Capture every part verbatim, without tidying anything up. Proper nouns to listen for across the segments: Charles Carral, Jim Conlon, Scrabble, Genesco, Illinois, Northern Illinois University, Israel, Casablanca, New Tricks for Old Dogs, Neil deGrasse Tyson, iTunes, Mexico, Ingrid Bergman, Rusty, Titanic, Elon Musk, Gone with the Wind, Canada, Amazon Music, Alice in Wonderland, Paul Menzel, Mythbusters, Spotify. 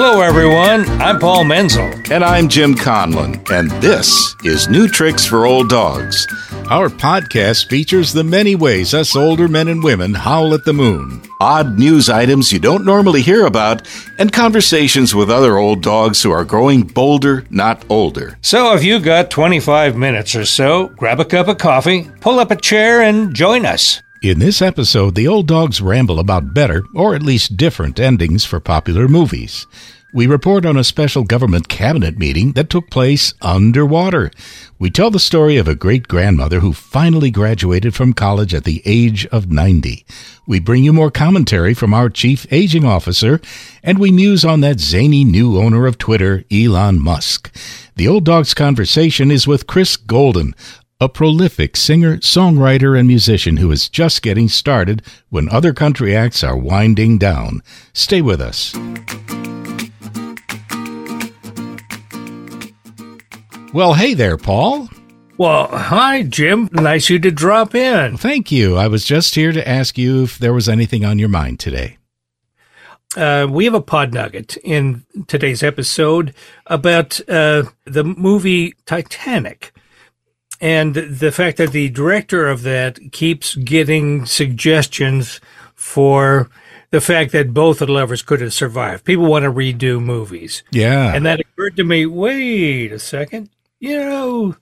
Hello, everyone. I'm Paul Menzel. And I'm Jim Conlon. And this is New Tricks for Old Dogs. Our podcast features the many ways us older men and women howl at the moon. Odd news items you don't normally hear about, and conversations with other old dogs who are growing bolder, not older. So if you got twenty-five minutes or so, grab a cup of coffee, pull up a chair, and join us. In this episode, the old dogs ramble about better, or at least different, endings for popular movies. We report on a special government cabinet meeting that took place underwater. We tell the story of a great-grandmother who finally graduated from college at the age of ninety. We bring you more commentary from our chief aging officer, and we muse on that zany new owner of Twitter, Elon Musk. The Old Dogs Conversation is with Chris Golden, a prolific singer, songwriter, and musician who is just getting started when other country acts are winding down. Stay with us. Well, hey there, Paul. Well, hi, Jim. Nice you to drop in. Thank you. I was just here to ask you if there was anything on your mind today. Uh, we have a pod nugget in today's episode about uh, the movie Titanic. And the fact that the director of that keeps getting suggestions for the fact that both of the lovers could have survived. People want to redo movies. Yeah. And that occurred to me, wait a second, you know,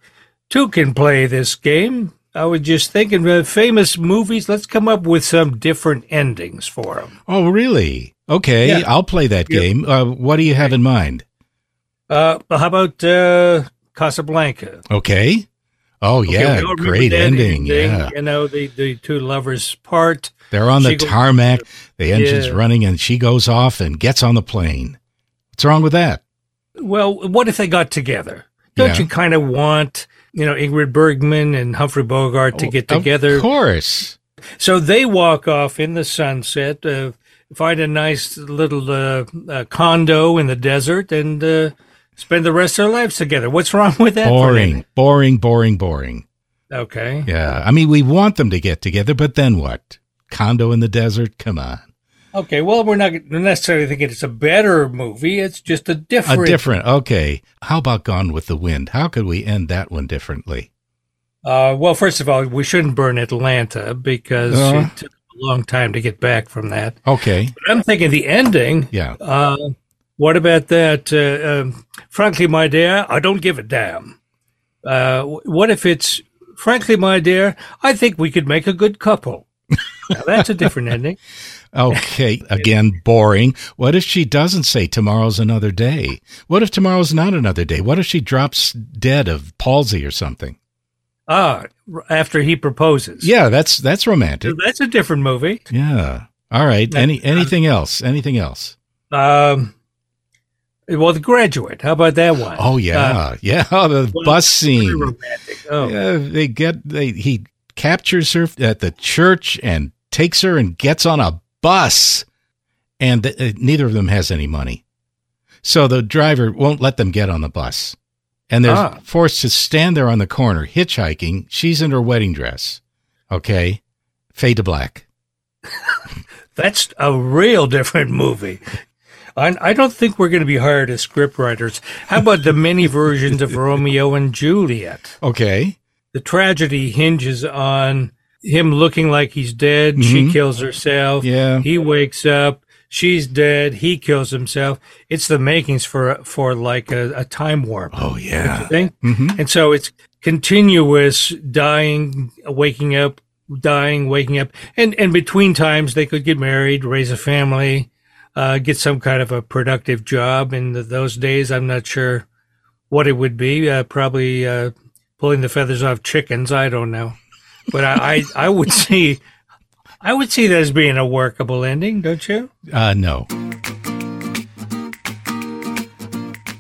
two can play this game. I was just thinking of famous movies. Let's come up with some different endings for them. Oh, really? Okay, yeah. I'll play that yeah. game. Uh, what do you have in mind? Uh, how about uh, Casablanca? Okay. Oh, yeah, okay, great ending, ending, yeah. You know, the, the two lovers part. They're on the tarmac, the engine's yeah. running, and she goes off and gets on the plane. What's wrong with that? Well, what if they got together? Don't yeah. you kind of want, you know, Ingrid Bergman and Humphrey Bogart oh, to get together? Of course. So they walk off in the sunset, uh, find a nice little uh, uh, condo in the desert, and Uh, spend the rest of their lives together. What's wrong with that? Boring, boring, boring, boring. Okay. Yeah. I mean, we want them to get together, but then what? Condo in the desert? Come on. Okay. Well, we're not necessarily thinking it's a better movie. It's just a different. A different. Okay. How about Gone with the Wind? How could we end that one differently? Uh, well, first of all, we shouldn't burn Atlanta because uh, it took a long time to get back from that. Okay. But I'm thinking the ending. Yeah. Uh, What about that? Uh, um, frankly, my dear, I don't give a damn. Uh, what if it's, frankly, my dear, I think we could make a good couple. Now, that's a different ending. Okay. Again, boring. What if she doesn't say tomorrow's another day? What if tomorrow's not another day? What if she drops dead of palsy or something? Ah, after he proposes. Yeah, that's that's romantic. So that's a different movie. Yeah. All right. Any anything else? Anything else? Um. Well, The Graduate. How about that one? Oh yeah, uh, yeah. Oh, the well, bus scene. Romantic. Oh, yeah, they get they he captures her at the church and takes her and gets on a bus, and the, uh, neither of them has any money, so the driver won't let them get on the bus, and they're ah. forced to stand there on the corner hitchhiking. She's in her wedding dress. Okay, fade to black. That's a real different movie. I don't think we're going to be hired as scriptwriters. How about the many versions of Romeo and Juliet? Okay. The tragedy hinges on him looking like he's dead. Mm-hmm. She kills herself. Yeah. He wakes up. She's dead. He kills himself. It's the makings for for like a, a time warp. Oh, yeah. Don't you think? Mm-hmm. And so it's continuous dying, waking up, dying, waking up. And, and between times, they could get married, raise a family. Uh, get some kind of a productive job. In the, those days, I'm not sure what it would be. Uh, probably uh, pulling the feathers off chickens. I don't know, but I, I, I would see, I would see that as being a workable ending, don't you? Uh, no.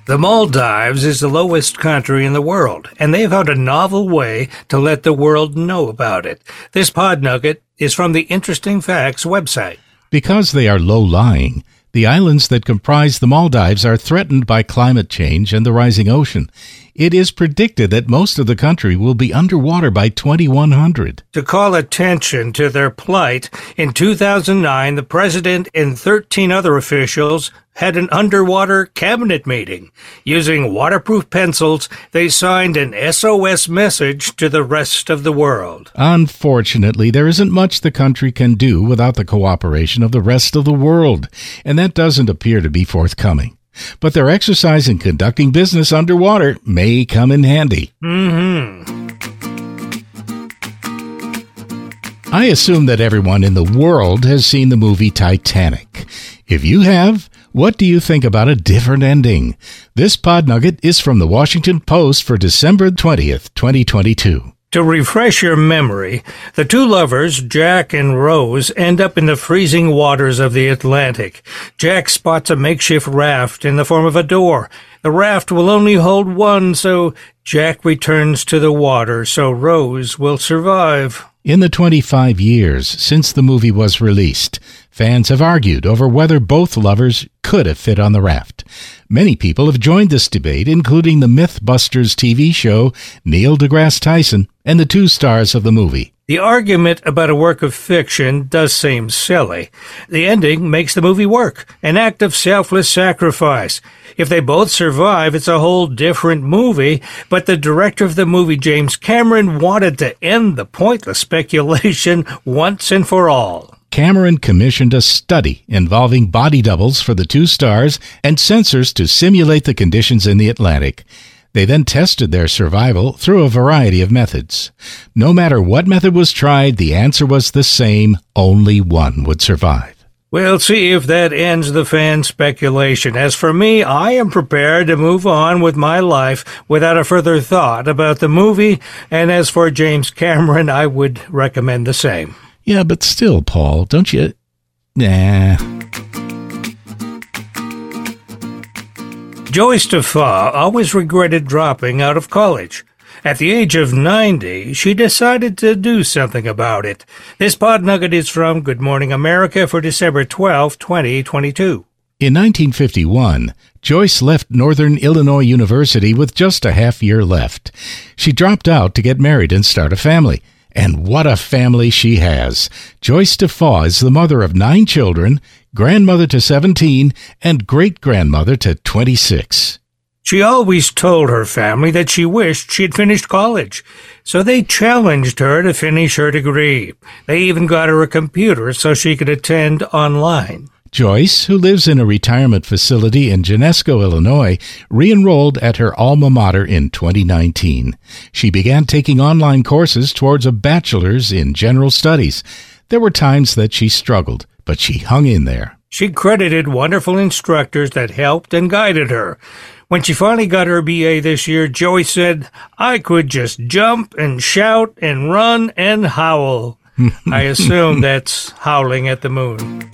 The Maldives is the lowest country in the world, and they found a novel way to let the world know about it. This pod nugget is from the Interesting Facts website. Because they are low-lying, the islands that comprise the Maldives are threatened by climate change and the rising ocean. It is predicted that most of the country will be underwater by twenty-one hundred. To call attention to their plight, in two thousand nine, the president and thirteen other officials had an underwater cabinet meeting. Using waterproof pencils, they signed an S O S message to the rest of the world. Unfortunately, there isn't much the country can do without the cooperation of the rest of the world, and that doesn't appear to be forthcoming. But their exercise in conducting business underwater may come in handy. Mm-hmm. I assume that everyone in the world has seen the movie Titanic. If you have, what do you think about a different ending? This pod nugget is from the Washington Post for December twentieth, twenty twenty-two. To refresh your memory, the two lovers, Jack and Rose, end up in the freezing waters of the Atlantic. Jack spots a makeshift raft in the form of a door. The raft will only hold one, so Jack returns to the water, so Rose will survive. In the twenty-five years since the movie was released, fans have argued over whether both lovers could have fit on the raft. Many people have joined this debate, including the Mythbusters T V show, Neil deGrasse Tyson, and the two stars of the movie. The argument about a work of fiction does seem silly. The ending makes the movie work, an act of selfless sacrifice. If they both survive, it's a whole different movie, but the director of the movie, James Cameron, wanted to end the pointless speculation once and for all. Cameron commissioned a study involving body doubles for the two stars and sensors to simulate the conditions in the Atlantic. They then tested their survival through a variety of methods. No matter what method was tried, the answer was the same. Only one would survive. We'll see if that ends the fan speculation. As for me, I am prepared to move on with my life without a further thought about the movie. And as for James Cameron, I would recommend the same. Yeah, but still, Paul, don't you? Nah. Joyce DeFau always regretted dropping out of college. At the age of ninety, she decided to do something about it. This pod nugget is from Good Morning America for December twelfth, twenty twenty-two. In nineteen fifty-one, Joyce left Northern Illinois University with just a half year left. She dropped out to get married and start a family. And what a family she has. Joyce DeFau is the mother of nine children, grandmother to seventeen, and great-grandmother to twenty-six. She always told her family that she wished she'd finished college, so they challenged her to finish her degree. They even got her a computer so she could attend online. Joyce, who lives in a retirement facility in Genesco, Illinois, re-enrolled at her alma mater in twenty nineteen. She began taking online courses towards a bachelor's in general studies. There were times that she struggled, but she hung in there. She credited wonderful instructors that helped and guided her. When she finally got her B A this year, Joyce said, "I could just jump and shout and run and howl." I assume that's howling at the moon.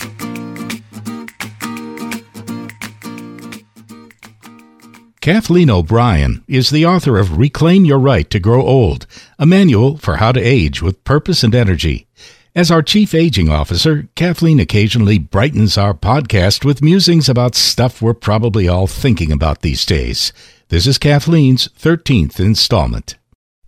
Kathleen O'Brien is the author of Reclaim Your Right to Grow Old, a manual for how to age with purpose and energy. As our chief aging officer, Kathleen occasionally brightens our podcast with musings about stuff we're probably all thinking about these days. This is Kathleen's thirteenth installment.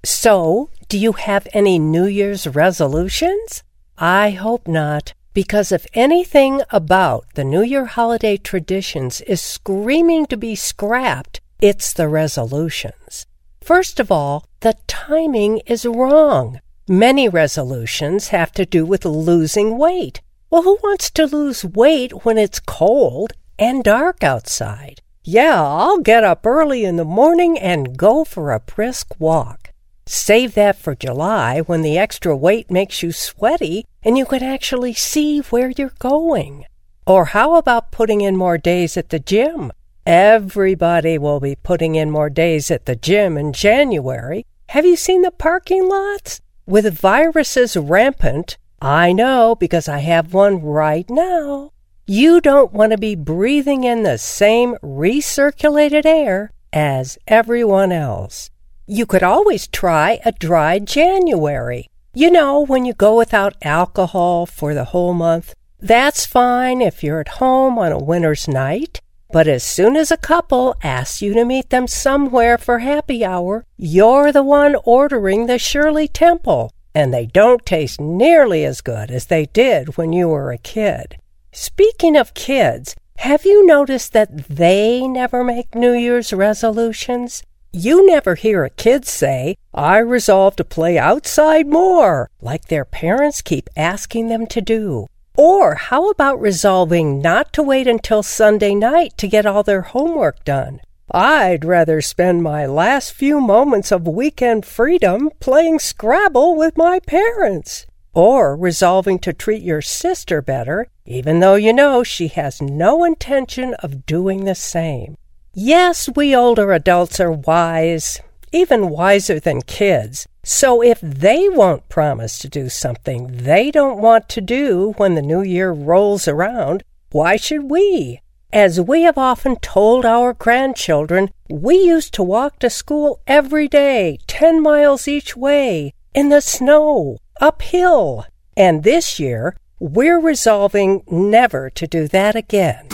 So, do you have any New Year's resolutions? I hope not. Because if anything about the New Year holiday traditions is screaming to be scrapped, it's the resolutions. First of all, the timing is wrong. Many resolutions have to do with losing weight. Well, who wants to lose weight when it's cold and dark outside? Yeah, I'll get up early in the morning and go for a brisk walk. Save that for July when the extra weight makes you sweaty and you can actually see where you're going. Or how about putting in more days at the gym? Everybody will be putting in more days at the gym in January. Have you seen the parking lots? With viruses rampant, I know because I have one right now. You don't want to be breathing in the same recirculated air as everyone else. You could always try a dry January. You know, when you go without alcohol for the whole month. That's fine if you're at home on a winter's night, But as soon as a couple asks you to meet them somewhere for happy hour, you're the one ordering the Shirley Temple, and they don't taste nearly as good as they did when you were a kid. Speaking of kids, have you noticed that they never make New Year's resolutions? You never hear a kid say, "I resolve to play outside more," like their parents keep asking them to do. Or how about resolving not to wait until Sunday night to get all their homework done? I'd rather spend my last few moments of weekend freedom playing Scrabble with my parents. Or resolving to treat your sister better, even though you know she has no intention of doing the same. Yes, we older adults are wise, even wiser than kids. So if they won't promise to do something they don't want to do when the new year rolls around, why should we? As we have often told our grandchildren, we used to walk to school every day, ten miles each way, in the snow, uphill. And this year, we're resolving never to do that again.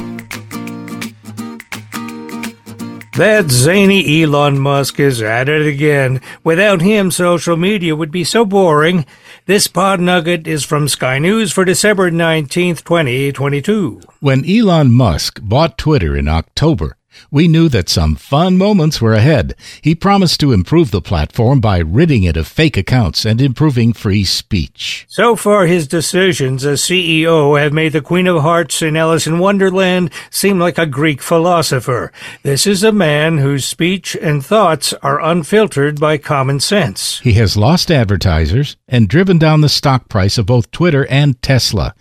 That zany Elon Musk is at it again. Without him, social media would be so boring. This pod nugget is from Sky News for December nineteenth, twenty twenty-two. When Elon Musk bought Twitter in October, we knew that some fun moments were ahead. He promised to improve the platform by ridding it of fake accounts and improving free speech. So far, his decisions as C E O have made the Queen of Hearts in Alice in Wonderland seem like a Greek philosopher. This is a man whose speech and thoughts are unfiltered by common sense. He has lost advertisers and driven down the stock price of both Twitter and Tesla.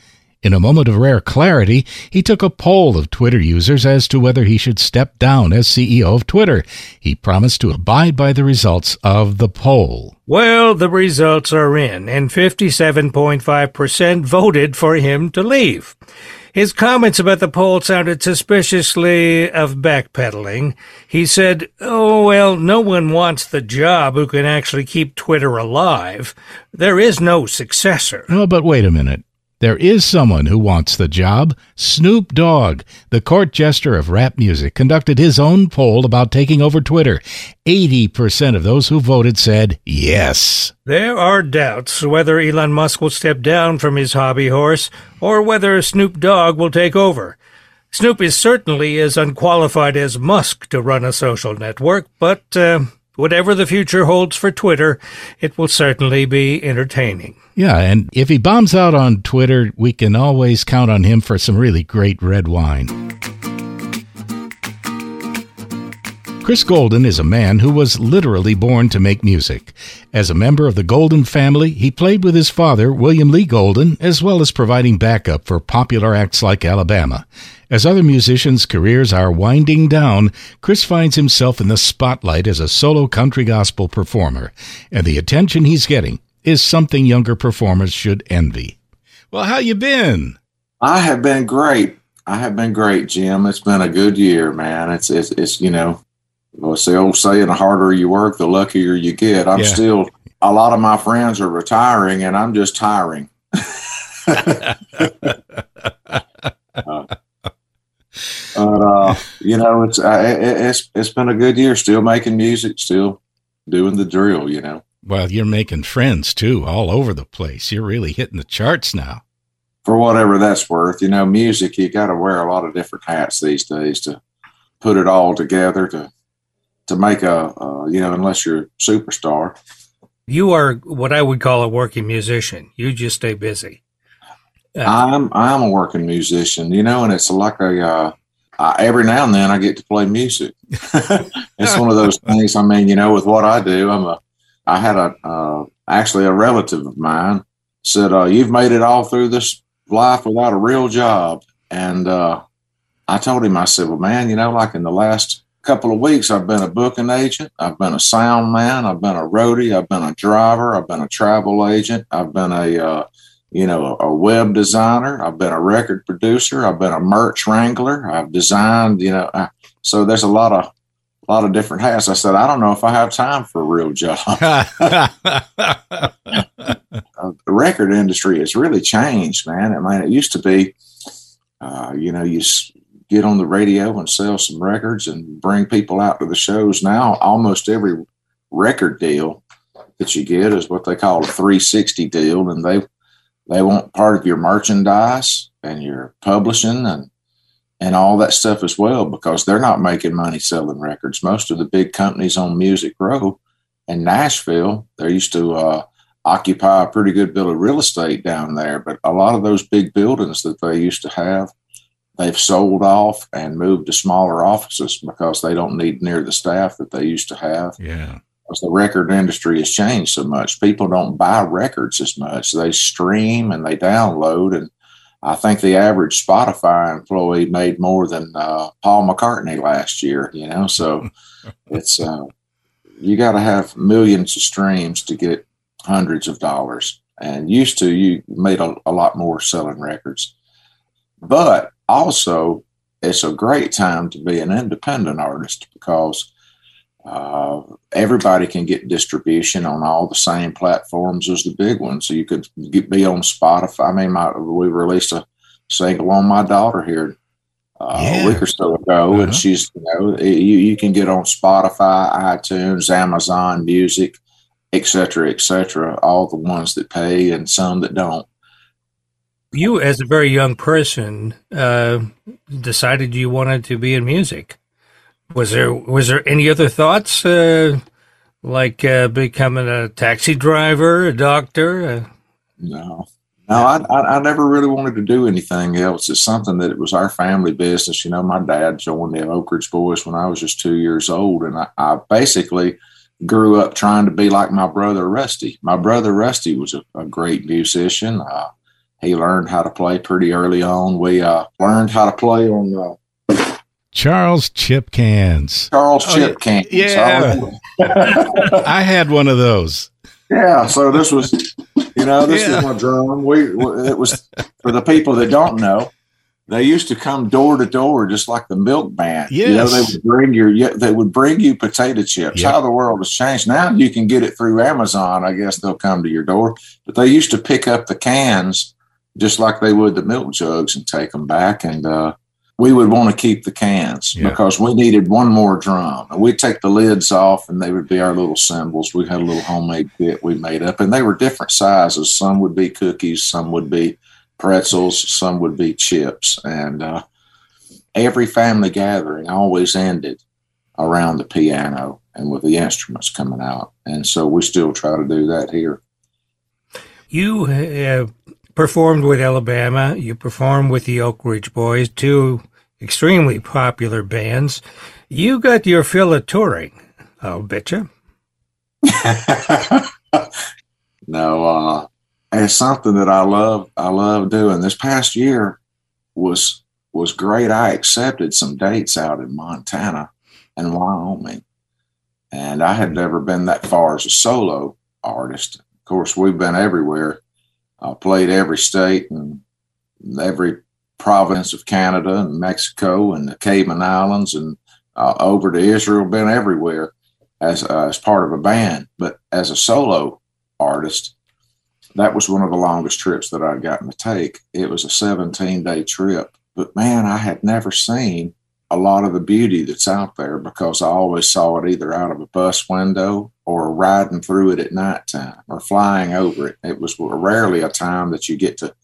In a moment of rare clarity, he took a poll of Twitter users as to whether he should step down as C E O of Twitter. He promised to abide by the results of the poll. Well, the results are in, and fifty-seven point five percent voted for him to leave. His comments about the poll sounded suspiciously of backpedaling. He said, oh, well, no one wants the job who can actually keep Twitter alive. There is no successor. Oh, but wait a minute. There is someone who wants the job. Snoop Dogg, the court jester of rap music, conducted his own poll about taking over Twitter. eighty percent of those who voted said yes. There are doubts whether Elon Musk will step down from his hobby horse or whether Snoop Dogg will take over. Snoop is certainly as unqualified as Musk to run a social network, but uh, whatever the future holds for Twitter, it will certainly be entertaining. Yeah, and if he bombs out on Twitter, we can always count on him for some really great red wine. Chris Golden is a man who was literally born to make music. As a member of the Golden family, he played with his father, William Lee Golden, as well as providing backup for popular acts like Alabama. As other musicians' careers are winding down, Chris finds himself in the spotlight as a solo country gospel performer, and the attention he's getting is something younger performers should envy. Well, how you been? I have been great. I have been great, Jim. It's been a good year, man. It's, it's, it's you know, it's the old saying, the harder you work, the luckier you get. I'm yeah. still, a lot of my friends are retiring, and I'm just tiring. uh, but, uh, you know, it's, uh, it, it's, it's been a good year, still making music, still doing the drill, you know. Well, you're making friends, too, all over the place. You're really hitting the charts now. For whatever that's worth, you know, music, you got to wear a lot of different hats these days to put it all together to to make a, uh, you know, unless you're a superstar. You are what I would call a working musician. You just stay busy. Uh, I'm I'm a working musician, you know, and it's like a, uh, I, every now and then I get to play music. It's one of those things, I mean, you know, with what I do, I'm a, I had a uh, actually a relative of mine said, uh, you've made it all through this life without a real job. And uh, I told him, I said, well, man, you know, like in the last couple of weeks, I've been a booking agent. I've been a sound man. I've been a roadie. I've been a driver. I've been a travel agent. I've been a, uh, you know, a web designer. I've been a record producer. I've been a merch wrangler. I've designed, you know, I, so there's a lot of, A lot of different hats. I said, I don't know if I have time for a real job. The record industry has really changed, man. I mean, it used to be, uh, you know, you get on the radio and sell some records and bring people out to the shows. Now, almost every record deal that you get is what they call a three sixty deal, and they they want part of your merchandise and your publishing and and all that stuff as well, because they're not making money selling records. Most of the big companies on Music Row in Nashville, they used to uh, occupy a pretty good bit of real estate down there, but a lot of those big buildings that they used to have, they've sold off and moved to smaller offices because they don't need near the staff that they used to have. Yeah. Because the record industry has changed so much. People don't buy records as much. They stream and they download, and I think the average Spotify employee made more than uh, Paul McCartney last year, you know, so it's, uh, you got to have millions of streams to get hundreds of dollars. And used to, you made a, a lot more selling records. But also, it's a great time to be an independent artist because uh, everybody can get distribution on all the same platforms as the big ones. So you could get, be on Spotify. I mean, my, we released a single on my daughter here uh, yeah. a week or so ago, uh-huh. and she's, you know, you, you can get on Spotify, iTunes, Amazon Music, et cetera, et cetera, all the ones that pay and some that don't. You, as a very young person, uh, decided you wanted to be in music. Was there was there any other thoughts, uh, like uh, becoming a taxi driver, a doctor? Uh, no, no, I, I I never really wanted to do anything else. It's something that it was our family business. You know, my dad joined the Oak Ridge Boys when I was just two years old, and I, I basically grew up trying to be like my brother Rusty. My brother Rusty was a, a great musician. Uh, He learned how to play pretty early on. We uh, learned how to play on uh, Charles Chip Cans. Charles oh, Chip Cans. Yeah, I had one of those. Yeah, so this was, you know, this yeah. was my drum. We it was for the people that don't know. They used to come door to door, just like the milk man. Yes. You know, they would bring your, they would bring you potato chips. Yep. How the world has changed. Now you can get it through Amazon. I guess they'll come to your door, but they used to pick up the cans just like they would the milk jugs and take them back. And uh, we would want to keep the cans yeah. because we needed one more drum. And we'd take the lids off and they would be our little cymbals. We had a little homemade kit we made up, and they were different sizes. Some would be cookies, some would be pretzels, some would be chips. And uh, every family gathering always ended around the piano and with the instruments coming out. And so we still try to do that here. You have performed with Alabama, you performed with the Oak Ridge Boys, two extremely popular bands. You got your fill of touring, I'll betcha. No, uh, it's something that I love. I love doing. This past year was was great. I accepted some dates out in Montana and Wyoming, and I had never been that far as a solo artist. Of course, we've been everywhere. I played every state and every province of Canada and Mexico and the Cayman Islands and uh, over to Israel, been everywhere as, uh, as part of a band. But as a solo artist, that was one of the longest trips that I'd gotten to take. It was a seventeen-day trip. But, man, I had never seen a lot of the beauty that's out there because I always saw it either out of a bus window or riding through it at nighttime or flying over it. It was rarely a time that you get to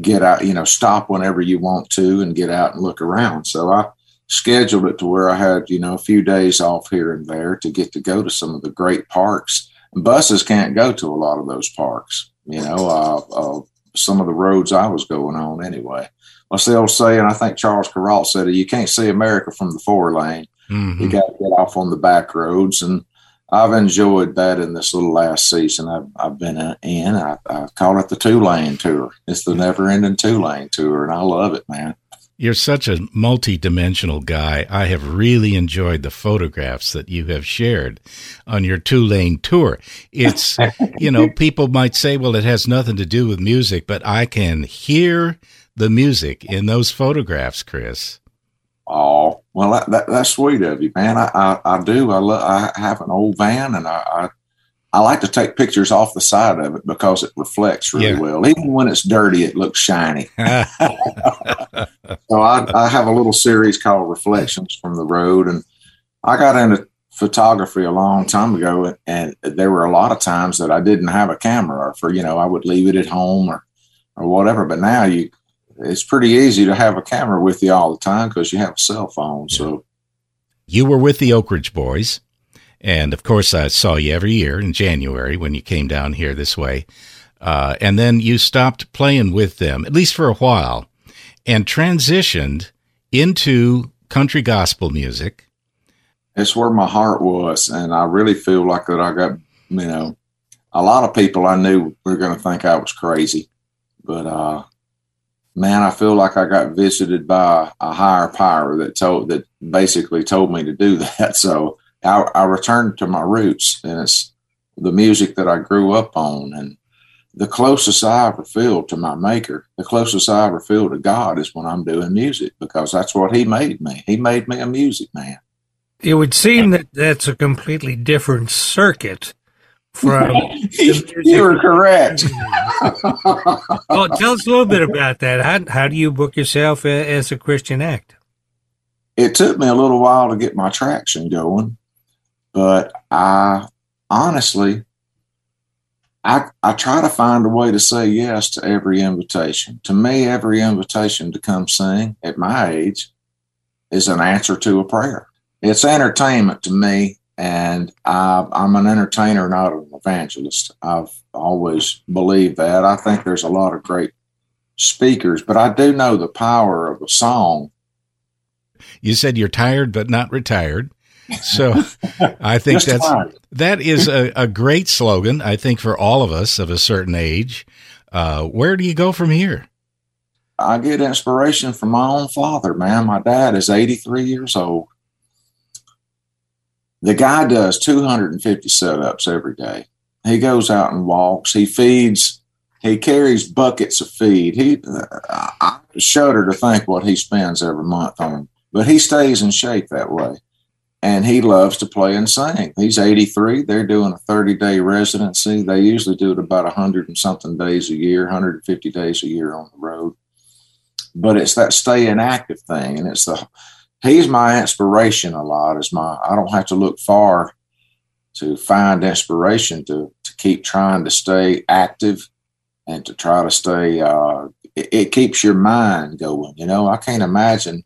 get out, you know, stop whenever you want to and get out and look around. So I scheduled it to where I had, you know, a few days off here and there to get to go to some of the great parks. And buses can't go to a lot of those parks, you know, uh, uh, some of the roads I was going on anyway. What's the old saying? I think Charles Carral said it. You can't see America from the four lane. Mm-hmm. You got to get off on the back roads. And I've enjoyed that in this little last season I've, I've been in. I, I call it the two lane tour. It's the never ending two lane tour. And I love it, man. You're such a multi-dimensional guy. I have really enjoyed the photographs that you have shared on your two-lane tour. It's, you know, people might say, well, it has nothing to do with music, but I can hear the music in those photographs, Chris. Oh, well, that, that, that's sweet of you, man. I, I, I do. I, lo- I have an old van, and I, I I like to take pictures off the side of it because it reflects really yeah. well. Even when it's dirty, it looks shiny. So I, I have a little series called Reflections from the Road. And I got into photography a long time ago, and there were a lot of times that I didn't have a camera, or for, you know, I would leave it at home or, or whatever. But now you, it's pretty easy to have a camera with you all the time because you have a cell phone. Yeah. So you were with the Oak Ridge Boys. And of course, I saw you every year in January when you came down here this way. Uh, and then you stopped playing with them, at least for a while, and transitioned into country gospel music. It's where my heart was. And I really feel like that I got, you know, a lot of people I knew were going to think I was crazy. But, uh, man, I feel like I got visited by a higher power that told, that basically told me to do that. So I, I returned to my roots, and it's the music that I grew up on. And the closest I ever feel to my maker, the closest I ever feel to God is when I'm doing music, because that's what he made me. He made me a music man. It would seem that that's a completely different circuit from You're correct. Well, tell us a little bit about that. How, how do you book yourself as a Christian act? It took me a little while to get my traction going. But I honestly, I I try to find a way to say yes to every invitation. To me, every invitation to come sing at my age is an answer to a prayer. It's entertainment to me, and I, I'm an entertainer, not an evangelist. I've always believed that. I think there's a lot of great speakers, but I do know the power of a song. You said you're tired but not retired. So I think that's, that is a, a great slogan, I think, for all of us of a certain age. Uh, where do you go from here? I get inspiration from my own father, man. My dad is eighty-three years old. The guy does two hundred fifty sit-ups every day. He goes out and walks. He feeds. He carries buckets of feed. He, I shudder to think what he spends every month on, but he stays in shape that way. And he loves to play and sing. He's eighty-three. They're doing a thirty-day residency. They usually do it about one hundred and something days a year, one hundred fifty days a year on the road. But it's that staying active thing. And it's the, he's my inspiration a lot. Is my, I don't have to look far to find inspiration to, to keep trying to stay active and to try to stay, uh, it, it keeps your mind going. You know, I can't imagine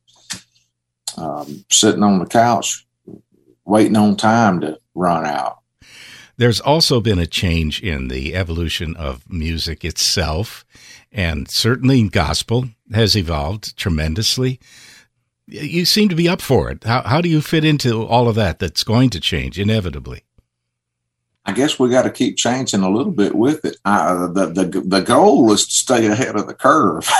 um, sitting on the couch waiting on time to run out. There's also been a change in the evolution of music itself, and certainly gospel has evolved tremendously. You seem to be up for it. How, how do you fit into all of that that's going to change inevitably? I guess we got to keep changing a little bit with it. Uh, the, the, the goal is to stay ahead of the curve.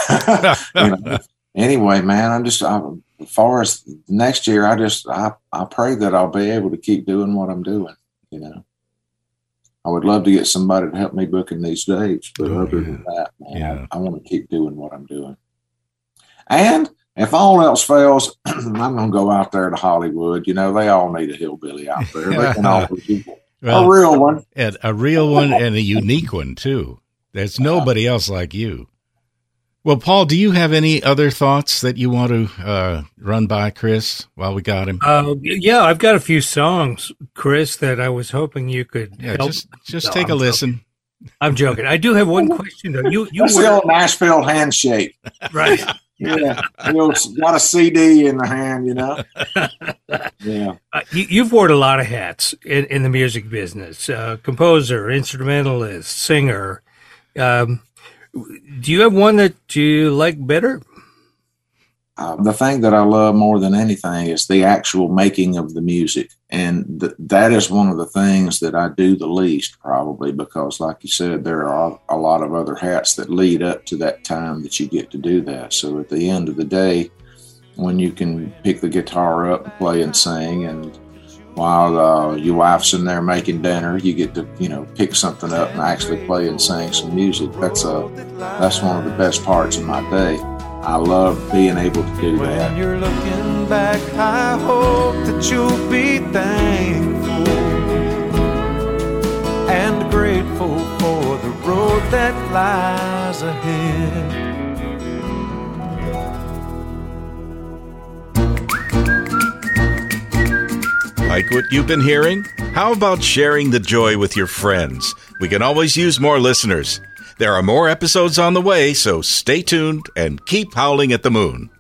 You know? Anyway, man, I'm just... I'm, as far as next year, I just, I, I pray that I'll be able to keep doing what I'm doing. You know, I would love to get somebody to help me book in these dates, but oh, other yeah. than that, man, yeah. I, I want to keep doing what I'm doing. And if all else fails, I'm going to go out there to Hollywood. You know, they all need a hillbilly out there. They can offer people well, a real one. And a real one and a unique one too. There's nobody else like you. Well, Paul, do you have any other thoughts that you want to uh, run by Chris while we got him? Uh, yeah, I've got a few songs, Chris, that I was hoping you could yeah, help. Just, just no, take I'm a joking. listen. I'm joking. I do have one question, though. You, you still a Nashville handshake. Right. Yeah. You know, got a C D in the hand, you know? Yeah. Uh, you, you've worn a lot of hats in, in the music business. Uh, composer, instrumentalist, singer, um do you have one that you like better? Uh, the thing that I love more than anything is the actual making of the music. And th- that is one of the things that I do the least, probably, because like you said, there are a lot of other hats that lead up to that time that you get to do that. So at the end of the day, when you can pick the guitar up and play and sing, and while uh, your wife's in there making dinner, you get to, you know, pick something up and actually play and sing some music. That's a, that's one of the best parts of my day. I love being able to do that. When you're looking back, I hope that you'll be thankful. And road that lies ahead. Like what you've been hearing? How about sharing the joy with your friends? We can always use more listeners. There are more episodes on the way, so stay tuned and keep howling at the moon.